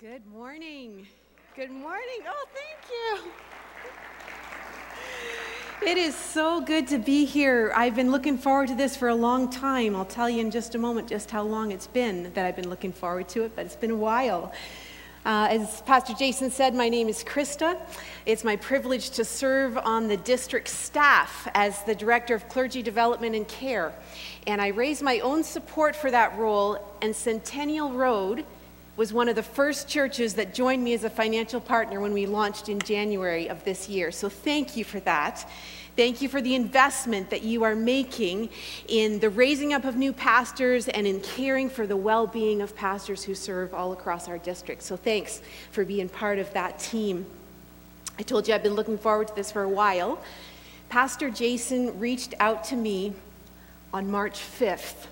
Good morning. Good morning. Oh, thank you. It is so good to be here. I've been looking forward to this for a long time. I'll tell you in just a moment just how long it's been that I've been looking forward to it, but it's been a while. As Pastor Jason said, my name is Krista. It's my privilege to serve on the district staff as the Director of Clergy Development and Care. And I raised my own support for that role, and Centennial Road was one of the first churches that joined me as a financial partner when we launched in January of this year. So thank you for that. Thank you for the investment that you are making in the raising up of new pastors and in caring for the well-being of pastors who serve all across our district. So thanks for being part of that team. I told you I've been looking forward to this for a while. Pastor Jason reached out to me on March 5th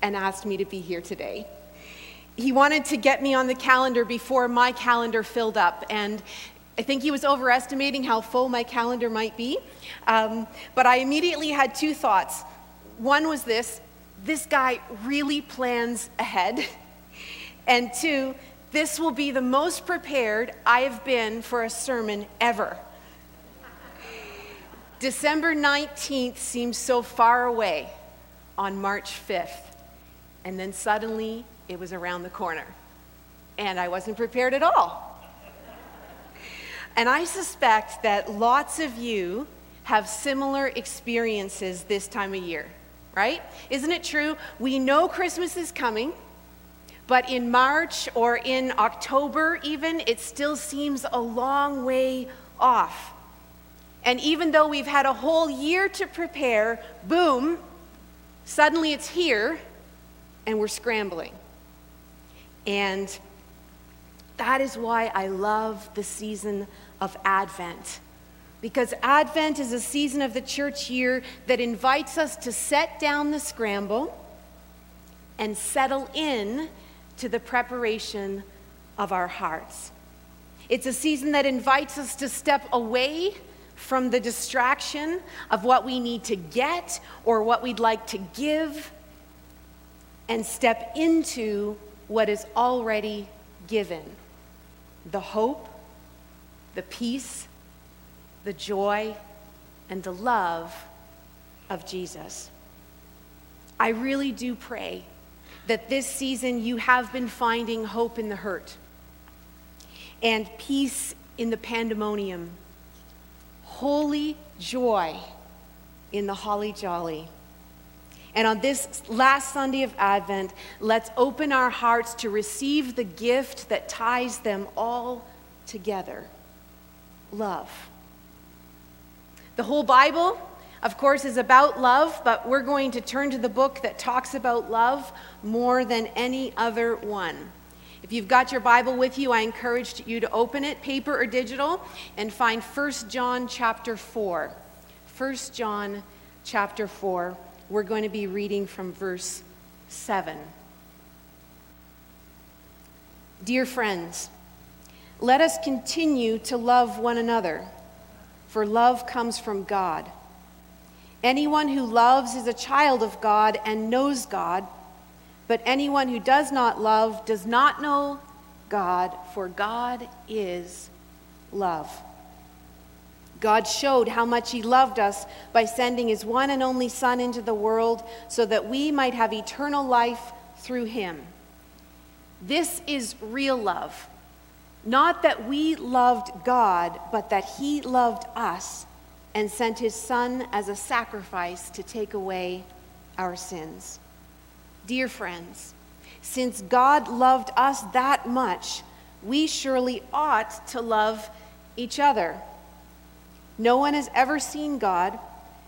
and asked me to be here today. He wanted to get me on the calendar before my calendar filled up, and I think he was overestimating how full my calendar might be, but I immediately had two thoughts. One was this guy really plans ahead, and two, this will be the most prepared I have been for a sermon ever. December 19th seems so far away on March 5th, and then suddenly it was around the corner, and I wasn't prepared at all. And I suspect that lots of you have similar experiences this time of year, right? Isn't it true? We know Christmas is coming, but in March or in October even, it still seems a long way off. And even though we've had a whole year to prepare, boom, suddenly it's here and we're scrambling. And that is why I love the season of Advent, because Advent is a season of the church year that invites us to set down the scramble and settle in to the preparation of our hearts. It's a season that invites us to step away from the distraction of what we need to get or what we'd like to give and step into what is already given. The hope, the peace, the joy, and the love of Jesus. I really do pray that this season you have been finding hope in the hurt and peace in the pandemonium, holy joy in the holly jolly. And on this last Sunday of Advent, let's open our hearts to receive the gift that ties them all together, love. The whole Bible, of course, is about love, but we're going to turn to the book that talks about love more than any other one. If you've got your Bible with you, I encourage you to open it, paper or digital, and find 1 John chapter 4. 1 John chapter 4. We're going to be reading from verse 7. Dear friends, let us continue to love one another, for love comes from God. Anyone who loves is a child of God and knows God, but anyone who does not love does not know God, for God is love. God showed how much he loved us by sending his one and only Son into the world so that we might have eternal life through him. This is real love, not that we loved God, but that he loved us and sent his Son as a sacrifice to take away our sins. Dear friends, since God loved us that much, we surely ought to love each other. No one has ever seen God,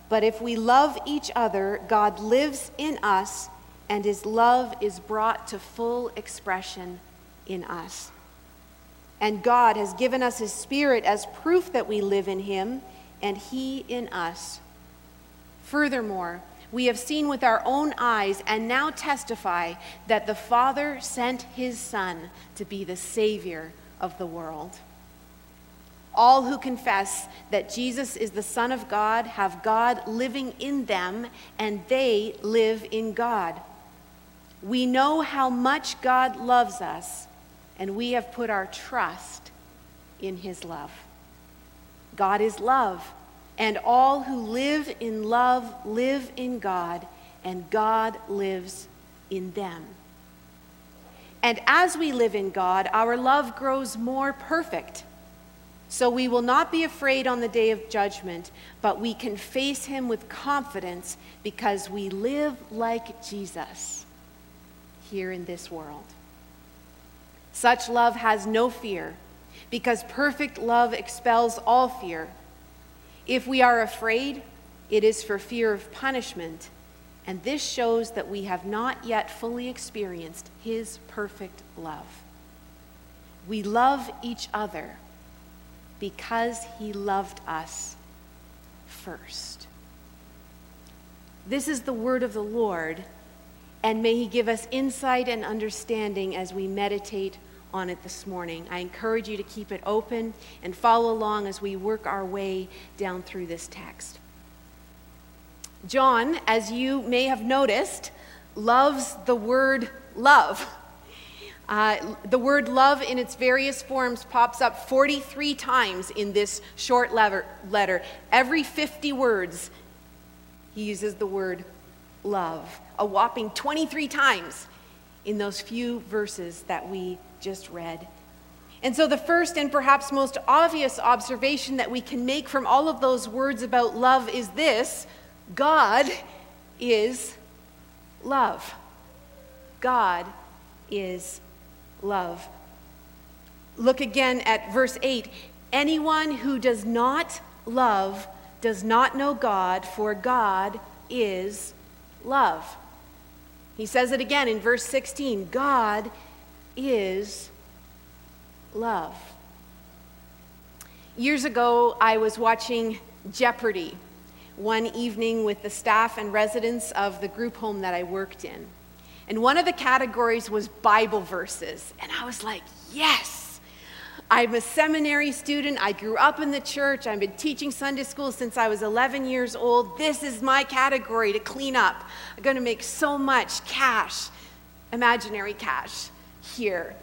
but if we love each other, God lives in us, and his love is brought to full expression in us. And God has given us his Spirit as proof that we live in him, and he in us. Furthermore, we have seen with our own eyes and now testify that the Father sent his Son to be the Savior of the world. All who confess that Jesus is the Son of God have God living in them, and they live in God. We know how much God loves us and we have put our trust in his love. God is love, and all who live in love live in God, and God lives in them. And as we live in God, our love grows more perfect. So we will not be afraid on the day of judgment, but we can face him with confidence because we live like Jesus here in this world. Such love has no fear because perfect love expels all fear. If we are afraid, it is for fear of punishment, and this shows that we have not yet fully experienced his perfect love. We love each other because he loved us first. This is the word of the Lord, and may he give us insight and understanding as we meditate on it this morning. I encourage you to keep it open and follow along as we work our way down through this text. John, as you may have noticed, loves the word love. The word love in its various forms pops up 43 times in this short letter. Every 50 words, he uses the word love, a whopping 23 times in those few verses that we just read. And so the first and perhaps most obvious observation that we can make from all of those words about love is this: God is love. God is love. Look again at verse 8. Anyone who does not love does not know God, for God is love. He says it again in verse 16. God is love. Years ago, I was watching Jeopardy one evening with the staff and residents of the group home that I worked in. And one of the categories was Bible verses. And I was like, yes! I'm a seminary student. I grew up in the church. I've been teaching Sunday school since I was 11 years old. This is my category to clean up. I'm going to make so much cash, imaginary cash, here.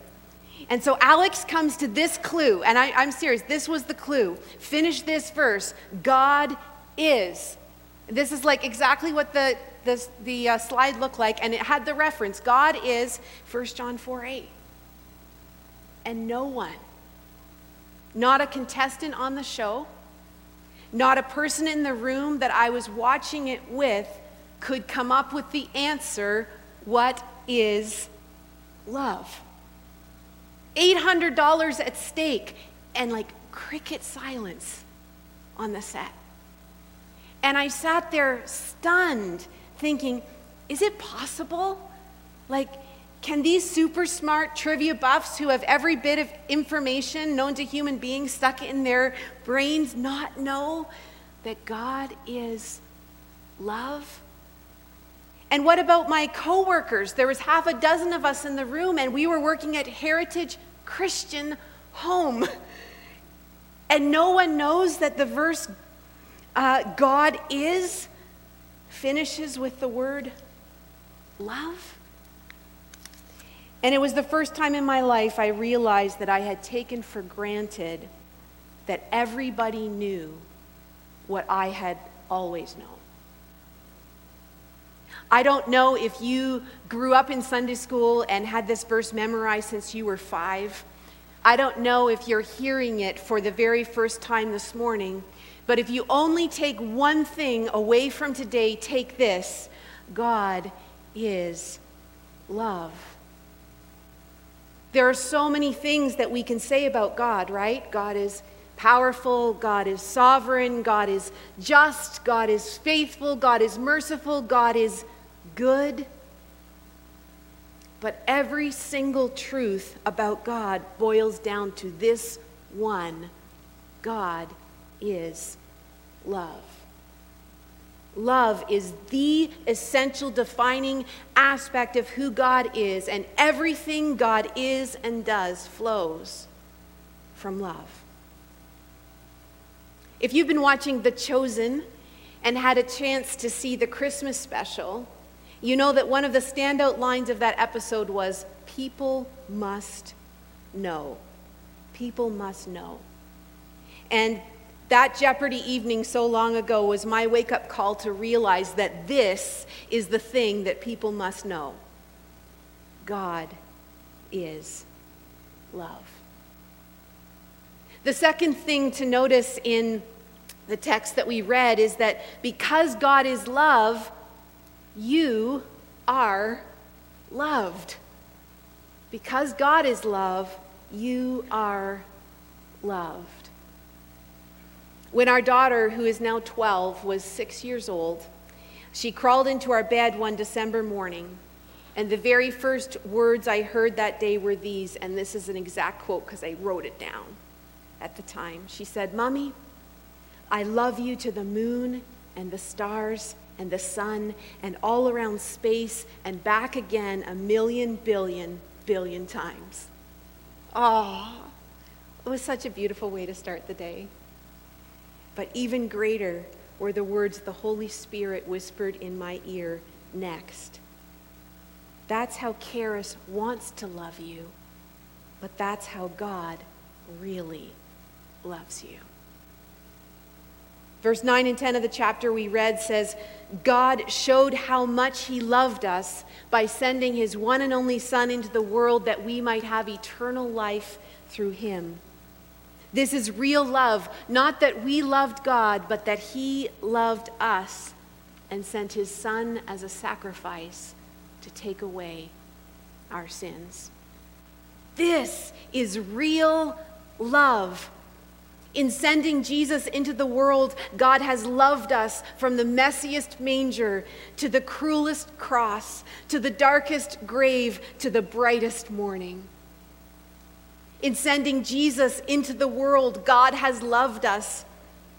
And so Alex comes to this clue, and I'm serious, this was the clue. Finish this verse. God is. This is like exactly what the slide looked like, and it had the reference. God is 1 John 4:8. And no one, not a contestant on the show, not a person in the room that I was watching it with, could come up with the answer, what is love? $800 at stake, and like cricket silence on the set. And I sat there stunned, thinking, is it possible? Like, can these super smart trivia buffs who have every bit of information known to human beings stuck in their brains not know that God is love? And what about my coworkers? There was half a dozen of us in the room, and we were working at Heritage Christian Home. And no one knows that the verse God is finishes with the word love. And it was the first time in my life I realized that I had taken for granted that everybody knew what I had always known. I don't know if you grew up in Sunday school and had this verse memorized since you were 5. I don't know if you're hearing it for the very first time this morning. But if you only take one thing away from today, take this: God is love. There are so many things that we can say about God, right? God is powerful, God is sovereign, God is just, God is faithful, God is merciful, God is good. But every single truth about God boils down to this one: God is love. Love is the essential defining aspect of who God is, and everything God is and does flows from love. If you've been watching The Chosen and had a chance to see the Christmas special, you know that one of the standout lines of that episode was, "People must know. People must know. And that Jeopardy evening so long ago was my wake-up call to realize that this is the thing that people must know. God is love. The second thing to notice in the text that we read is that because God is love, you are loved. Because God is love, you are loved. When our daughter, who is now 12, was 6 years old, she crawled into our bed one December morning, and the very first words I heard that day were these, and this is an exact quote because I wrote it down at the time. She said, "Mommy, I love you to the moon and the stars and the sun and all around space and back again a million billion billion times." Oh, it was such a beautiful way to start the day. But even greater were the words the Holy Spirit whispered in my ear next. That's how Karis wants to love you, but that's how God really loves you. Verse 9 and 10 of the chapter we read says, God showed how much he loved us by sending his one and only Son into the world that we might have eternal life through him. This is real love, not that we loved God, but that he loved us and sent his Son as a sacrifice to take away our sins. This is real love. In sending Jesus into the world, God has loved us from the messiest manger to the cruelest cross, to the darkest grave, to the brightest morning. In sending Jesus into the world, God has loved us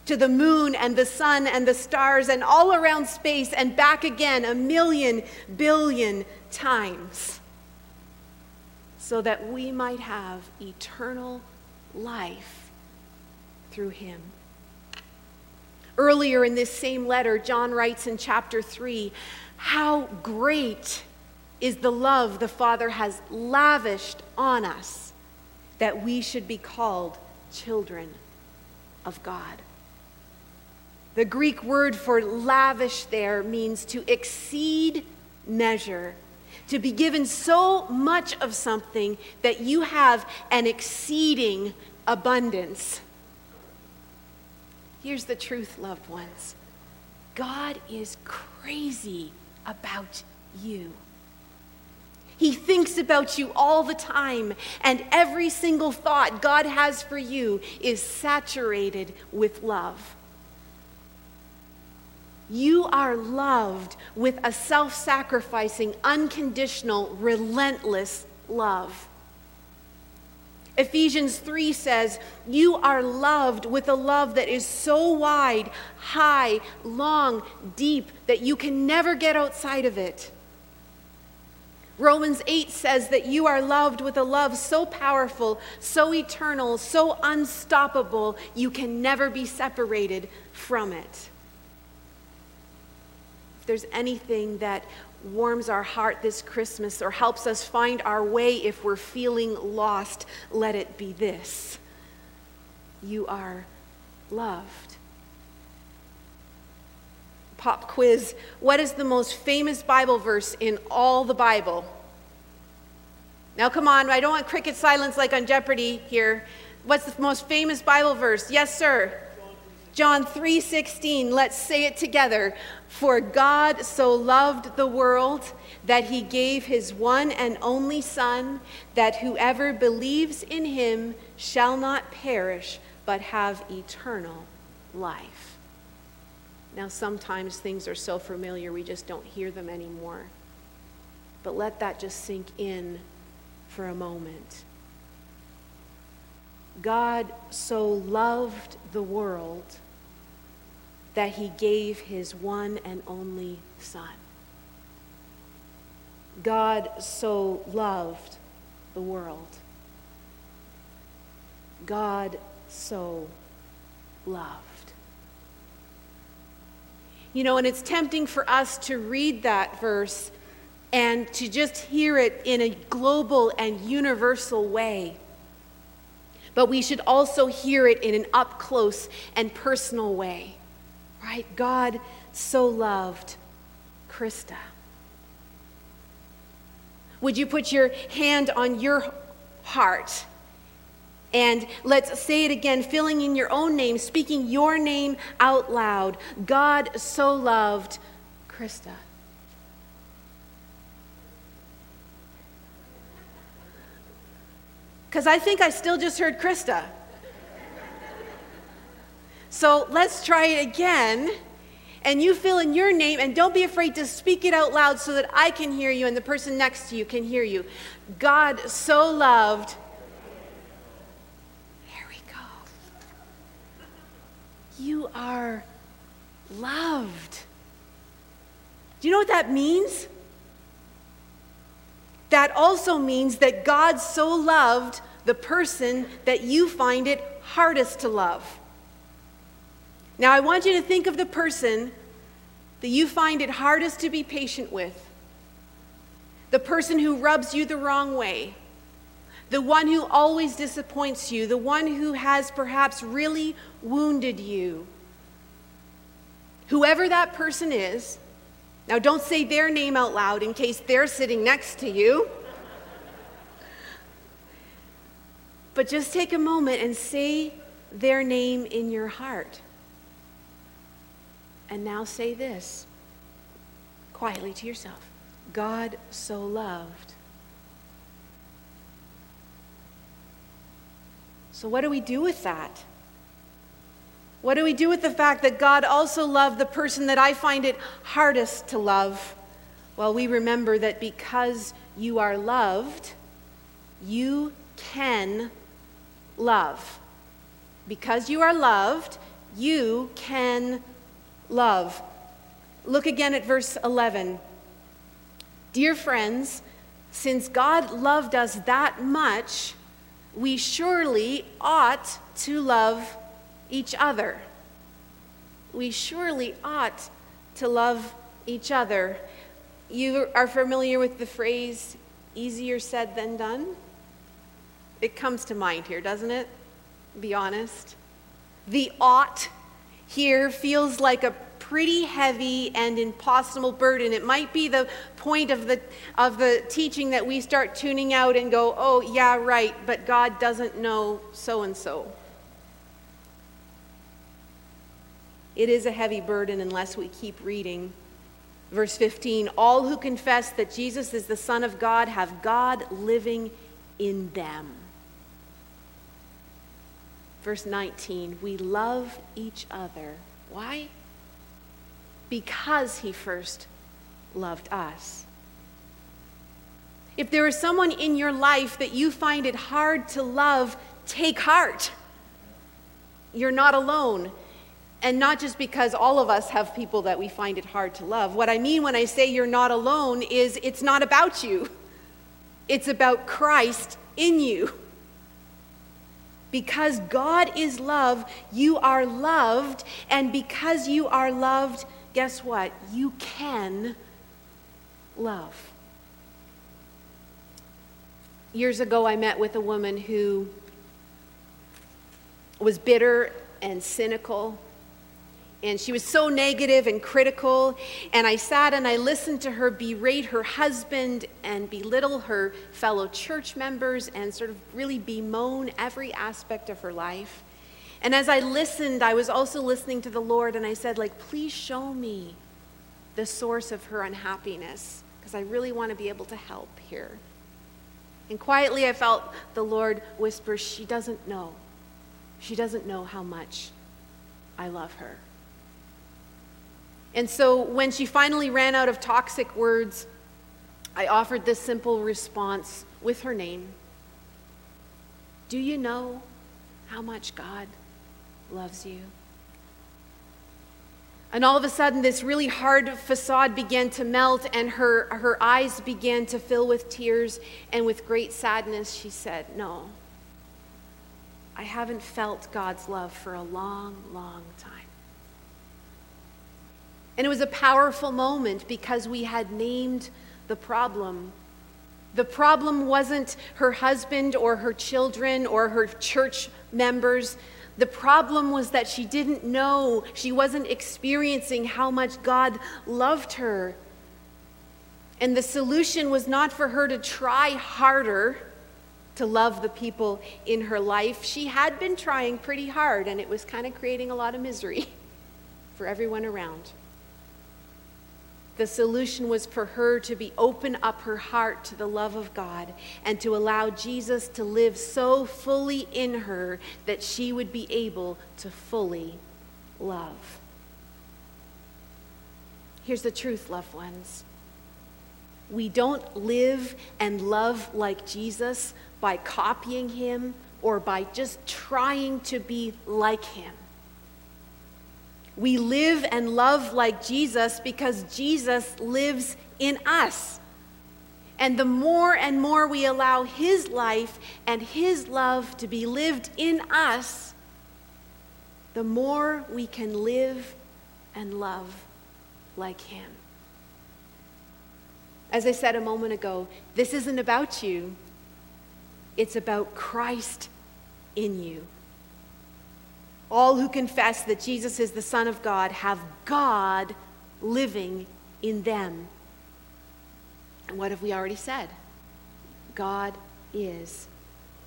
to the moon and the sun and the stars and all around space and back again a million billion times so that we might have eternal life through him. Earlier in this same letter, John writes in chapter 3, "How great is the love the Father has lavished on us, that we should be called children of God." The Greek word for lavish there means to exceed measure, to be given so much of something that you have an exceeding abundance. Here's the truth, loved ones. God is crazy about you. He thinks about you all the time, and every single thought God has for you is saturated with love. You are loved with a self-sacrificing, unconditional, relentless love. Ephesians 3 says, "You are loved with a love that is so wide, high, long, deep, that you can never get outside of it." Romans 8 says that you are loved with a love so powerful, so eternal, so unstoppable, you can never be separated from it. If there's anything that warms our heart this Christmas or helps us find our way if we're feeling lost, let it be this: you are loved. Pop quiz: what is the most famous Bible verse in all the Bible? Now come on, I don't want cricket silence like on Jeopardy here. What's the most famous Bible verse? Yes, sir. John 3:16. Let's say it together. "For God so loved the world that he gave his one and only Son, that whoever believes in him shall not perish, but have eternal life." Now, sometimes things are so familiar we just don't hear them anymore. But let that just sink in for a moment. God so loved the world that he gave his one and only Son. God so loved the world. God so loved. You know, and it's tempting for us to read that verse and to just hear it in a global and universal way. but we should also hear it in an up-close and personal way, right? God so loved Krista. Would you put your hand on your heart? And let's say it again, filling in your own name, speaking your name out loud. God so loved Krista. Because I think I still just heard Krista. So let's try it again. And you fill in your name, and don't be afraid to speak it out loud so that I can hear you and the person next to you can hear you. God so loved. There we go. You are loved. Do you know what that means? That also means that God so loved the person that you find it hardest to love. Now, I want you to think of the person that you find it hardest to be patient with, the person who rubs you the wrong way, the one who always disappoints you, the one who has perhaps really wounded you. Whoever that person is, now don't say their name out loud in case they're sitting next to you, but just take a moment and say their name in your heart. And now say this, quietly to yourself, God so loved. So what do we do with that? What do we do with the fact that God also loved the person that I find it hardest to love? Well, we remember that because you are loved, you can love. Because you are loved, you can love. Look again at verse 11. Dear friends, since God loved us that much, we surely ought to love each other. We surely ought to love each other. You are familiar with the phrase, easier said than done? It comes to mind here, doesn't it? Be honest. The ought here feels like a pretty heavy and impossible burden. It might be the point of the teaching that we start tuning out and go, oh, yeah, right, but God doesn't know so-and-so. It is a heavy burden unless we keep reading. Verse 15, all who confess that Jesus is the Son of God have God living in them. Verse 19, we love each other. Why? Because he first loved us. If there is someone in your life that you find it hard to love, take heart. You're not alone. And not just because all of us have people that we find it hard to love. What I mean when I say you're not alone is it's not about you. It's about Christ in you. Because God is love, you are loved, and because you are loved, guess what? You can love. Years ago, I met with a woman who was bitter and cynical, and she was so negative and critical, and I sat and I listened to her berate her husband and belittle her fellow church members and sort of really bemoan every aspect of her life. And as I listened, I was also listening to the Lord, and I said, like, please show me the source of her unhappiness, because I really want to be able to help here. And quietly I felt the Lord whisper, she doesn't know. She doesn't know how much I love her. And so when she finally ran out of toxic words, I offered this simple response with her name. Do you know how much God loves you? And all of a sudden, this really hard facade began to melt, and her eyes began to fill with tears, and with great sadness, she said, no, I haven't felt God's love for a long, long time. And it was a powerful moment because we had named the problem The problem wasn't her husband or her children or her church members. The problem was that she didn't know, she wasn't experiencing how much God loved her. And the solution was not for her to try harder to love the people in her life. She had been trying pretty hard, and it was kind of creating a lot of misery for everyone around. The solution was for her to open up her heart to the love of God and to allow Jesus to live so fully in her that she would be able to fully love. Here's the truth, loved ones. We don't live and love like Jesus by copying him or by just trying to be like him. We live and love like Jesus because Jesus lives in us. And the more and more we allow his life and his love to be lived in us, the more we can live and love like him. As I said a moment ago, this isn't about you. It's about Christ in you. All who confess that Jesus is the Son of God have God living in them. And what have we already said? God is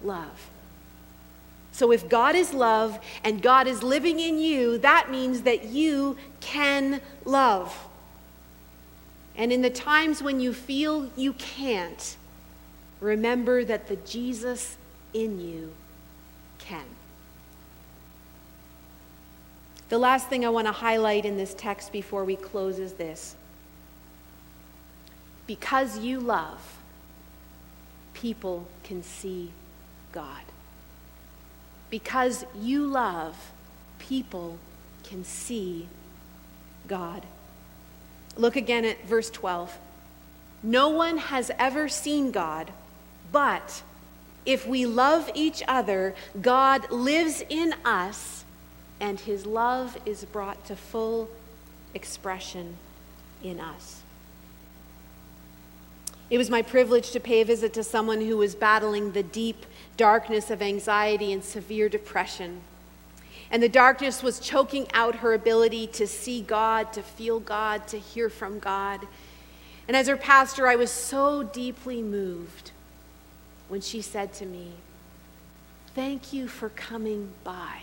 love. So if God is love and God is living in you, that means that you can love. And in the times when you feel you can't, remember that the Jesus in you can. The last thing I want to highlight in this text before we close is this. Because you love, people can see God. Because you love, people can see God. Look again at verse 12. No one has ever seen God, but if we love each other, God lives in us, and his love is brought to full expression in us. It was my privilege to pay a visit to someone who was battling the deep darkness of anxiety and severe depression. And the darkness was choking out her ability to see God, to feel God, to hear from God. And as her pastor, I was so deeply moved when she said to me, "Thank you for coming by.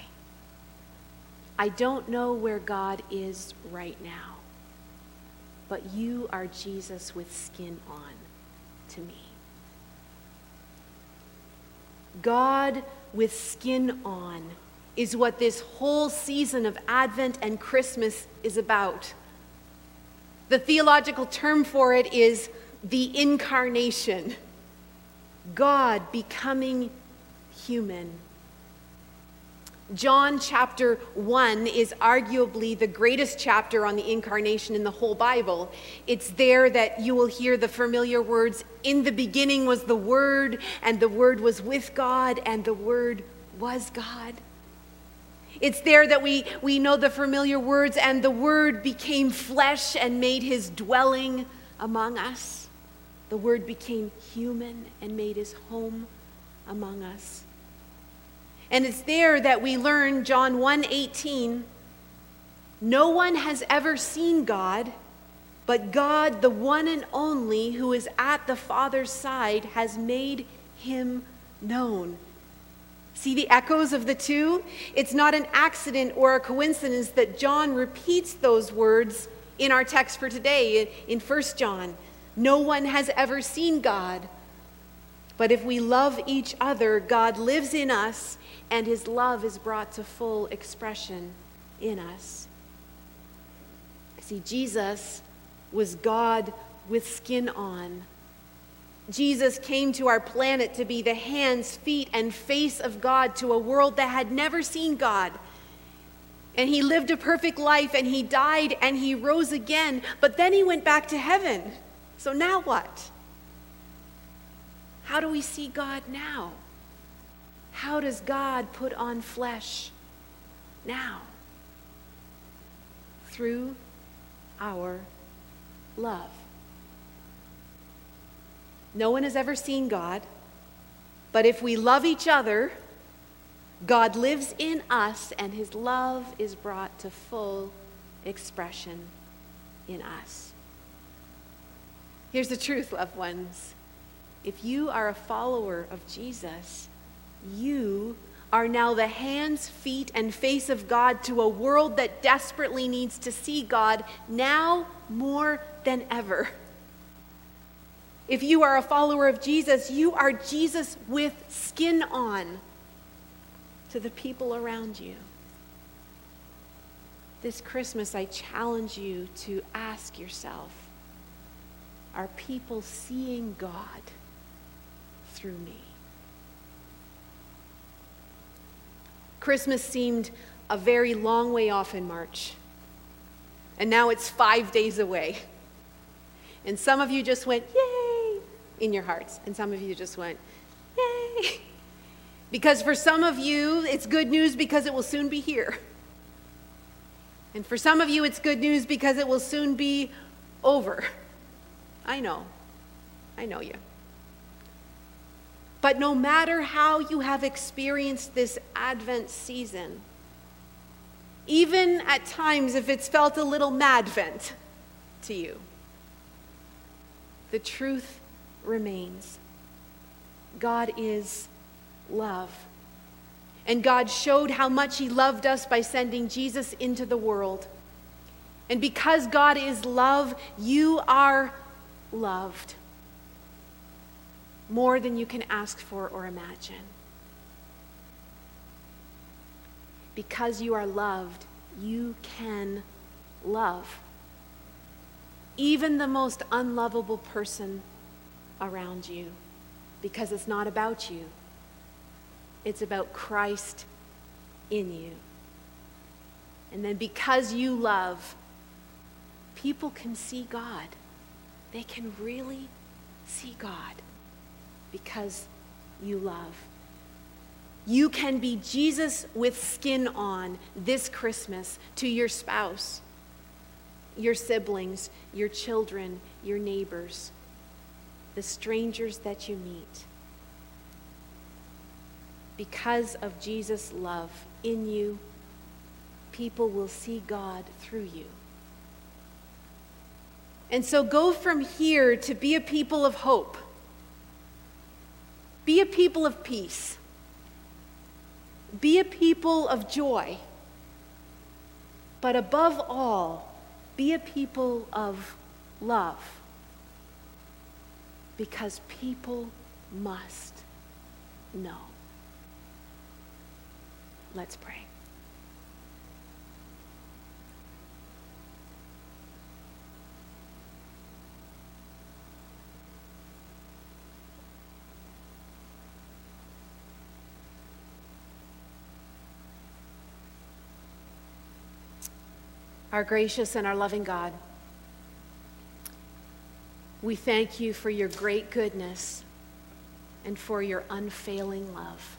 I don't know where God is right now, but you are Jesus with skin on to me." God with skin on is what this whole season of Advent and Christmas is about. The theological term for it is the incarnation, God becoming human. John chapter 1 is arguably the greatest chapter on the incarnation in the whole Bible. It's there that you will hear the familiar words, "In the beginning was the Word, and the Word was with God, and the Word was God." It's there that we know the familiar words, "And the Word became flesh and made his dwelling among us." The Word became human and made his home among us. And it's there that we learn John 1:18, no one has ever seen God, but God, the one and only who is at the Father's side, has made him known. See the echoes of the two? It's not an accident or a coincidence that John repeats those words in our text for today in 1 John. No one has ever seen God, but if we love each other, God lives in us, and his love is brought to full expression in us. See, Jesus was God with skin on. Jesus came to our planet to be the hands, feet, and face of God to a world that had never seen God. And he lived a perfect life, and he died, and he rose again, but then he went back to heaven. So now what? How do we see God now? How does God put on flesh now? Through our love. No one has ever seen God. But if we love each other, God lives in us, and his love is brought to full expression in us. Here's the truth, loved ones. If you are a follower of Jesus, you are now the hands, feet, and face of God to a world that desperately needs to see God now more than ever. If you are a follower of Jesus, you are Jesus with skin on to the people around you. This Christmas, I challenge you to ask yourself, are people seeing God through me? Christmas seemed a very long way off in March, and now it's 5 days away. And some of you just went, yay, in your hearts, and some of you just went, yay. Because for some of you, it's good news because it will soon be here. And for some of you, it's good news because it will soon be over. I know you. But no matter how you have experienced this Advent season, even at times if it's felt a little madvent to you, the truth remains. God is love. And God showed how much he loved us by sending Jesus into the world. And because God is love, you are loved. More than you can ask for or imagine. Because you are loved, you can love. Even the most unlovable person around you. Because it's not about you. It's about Christ in you. And then because you love, people can see God. They can really see God. Because you love. You can be Jesus with skin on this Christmas to your spouse, your siblings, your children, your neighbors, the strangers that you meet. Because of Jesus' love in you, people will see God through you. And so go from here to be a people of hope. Be a people of peace. Be a people of joy. But above all, be a people of love. Because people must know. Let's pray. Our gracious and our loving God, we thank you for your great goodness and for your unfailing love.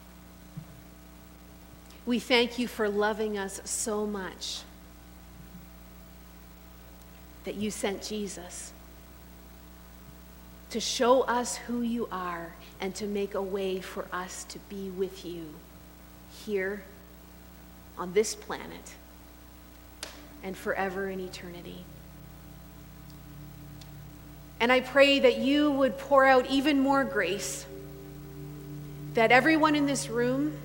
We thank you for loving us so much that you sent Jesus to show us who you are and to make a way for us to be with you here on this planet. And forever in eternity. And I pray that you would pour out even more grace, that everyone in this room,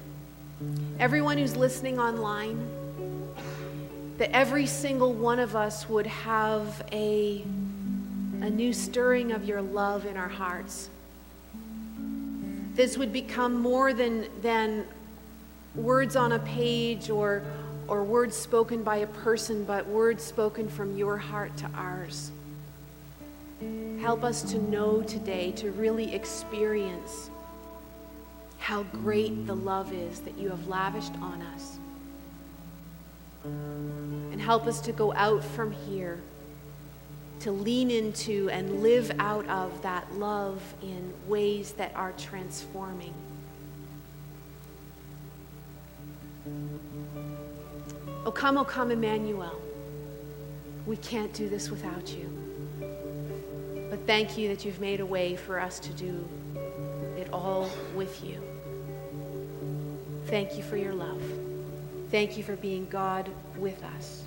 everyone who's listening online, that every single one of us would have a new stirring of your love in our hearts. This would become more than words on a page or words spoken by a person, but words spoken from your heart to ours. Help us to know today, to really experience how great the love is that you have lavished on us. And help us to go out from here, to lean into and live out of that love in ways that are transforming. O come, Emmanuel. We can't do this without you. But thank you that you've made a way for us to do it all with you. Thank you for your love. Thank you for being God with us.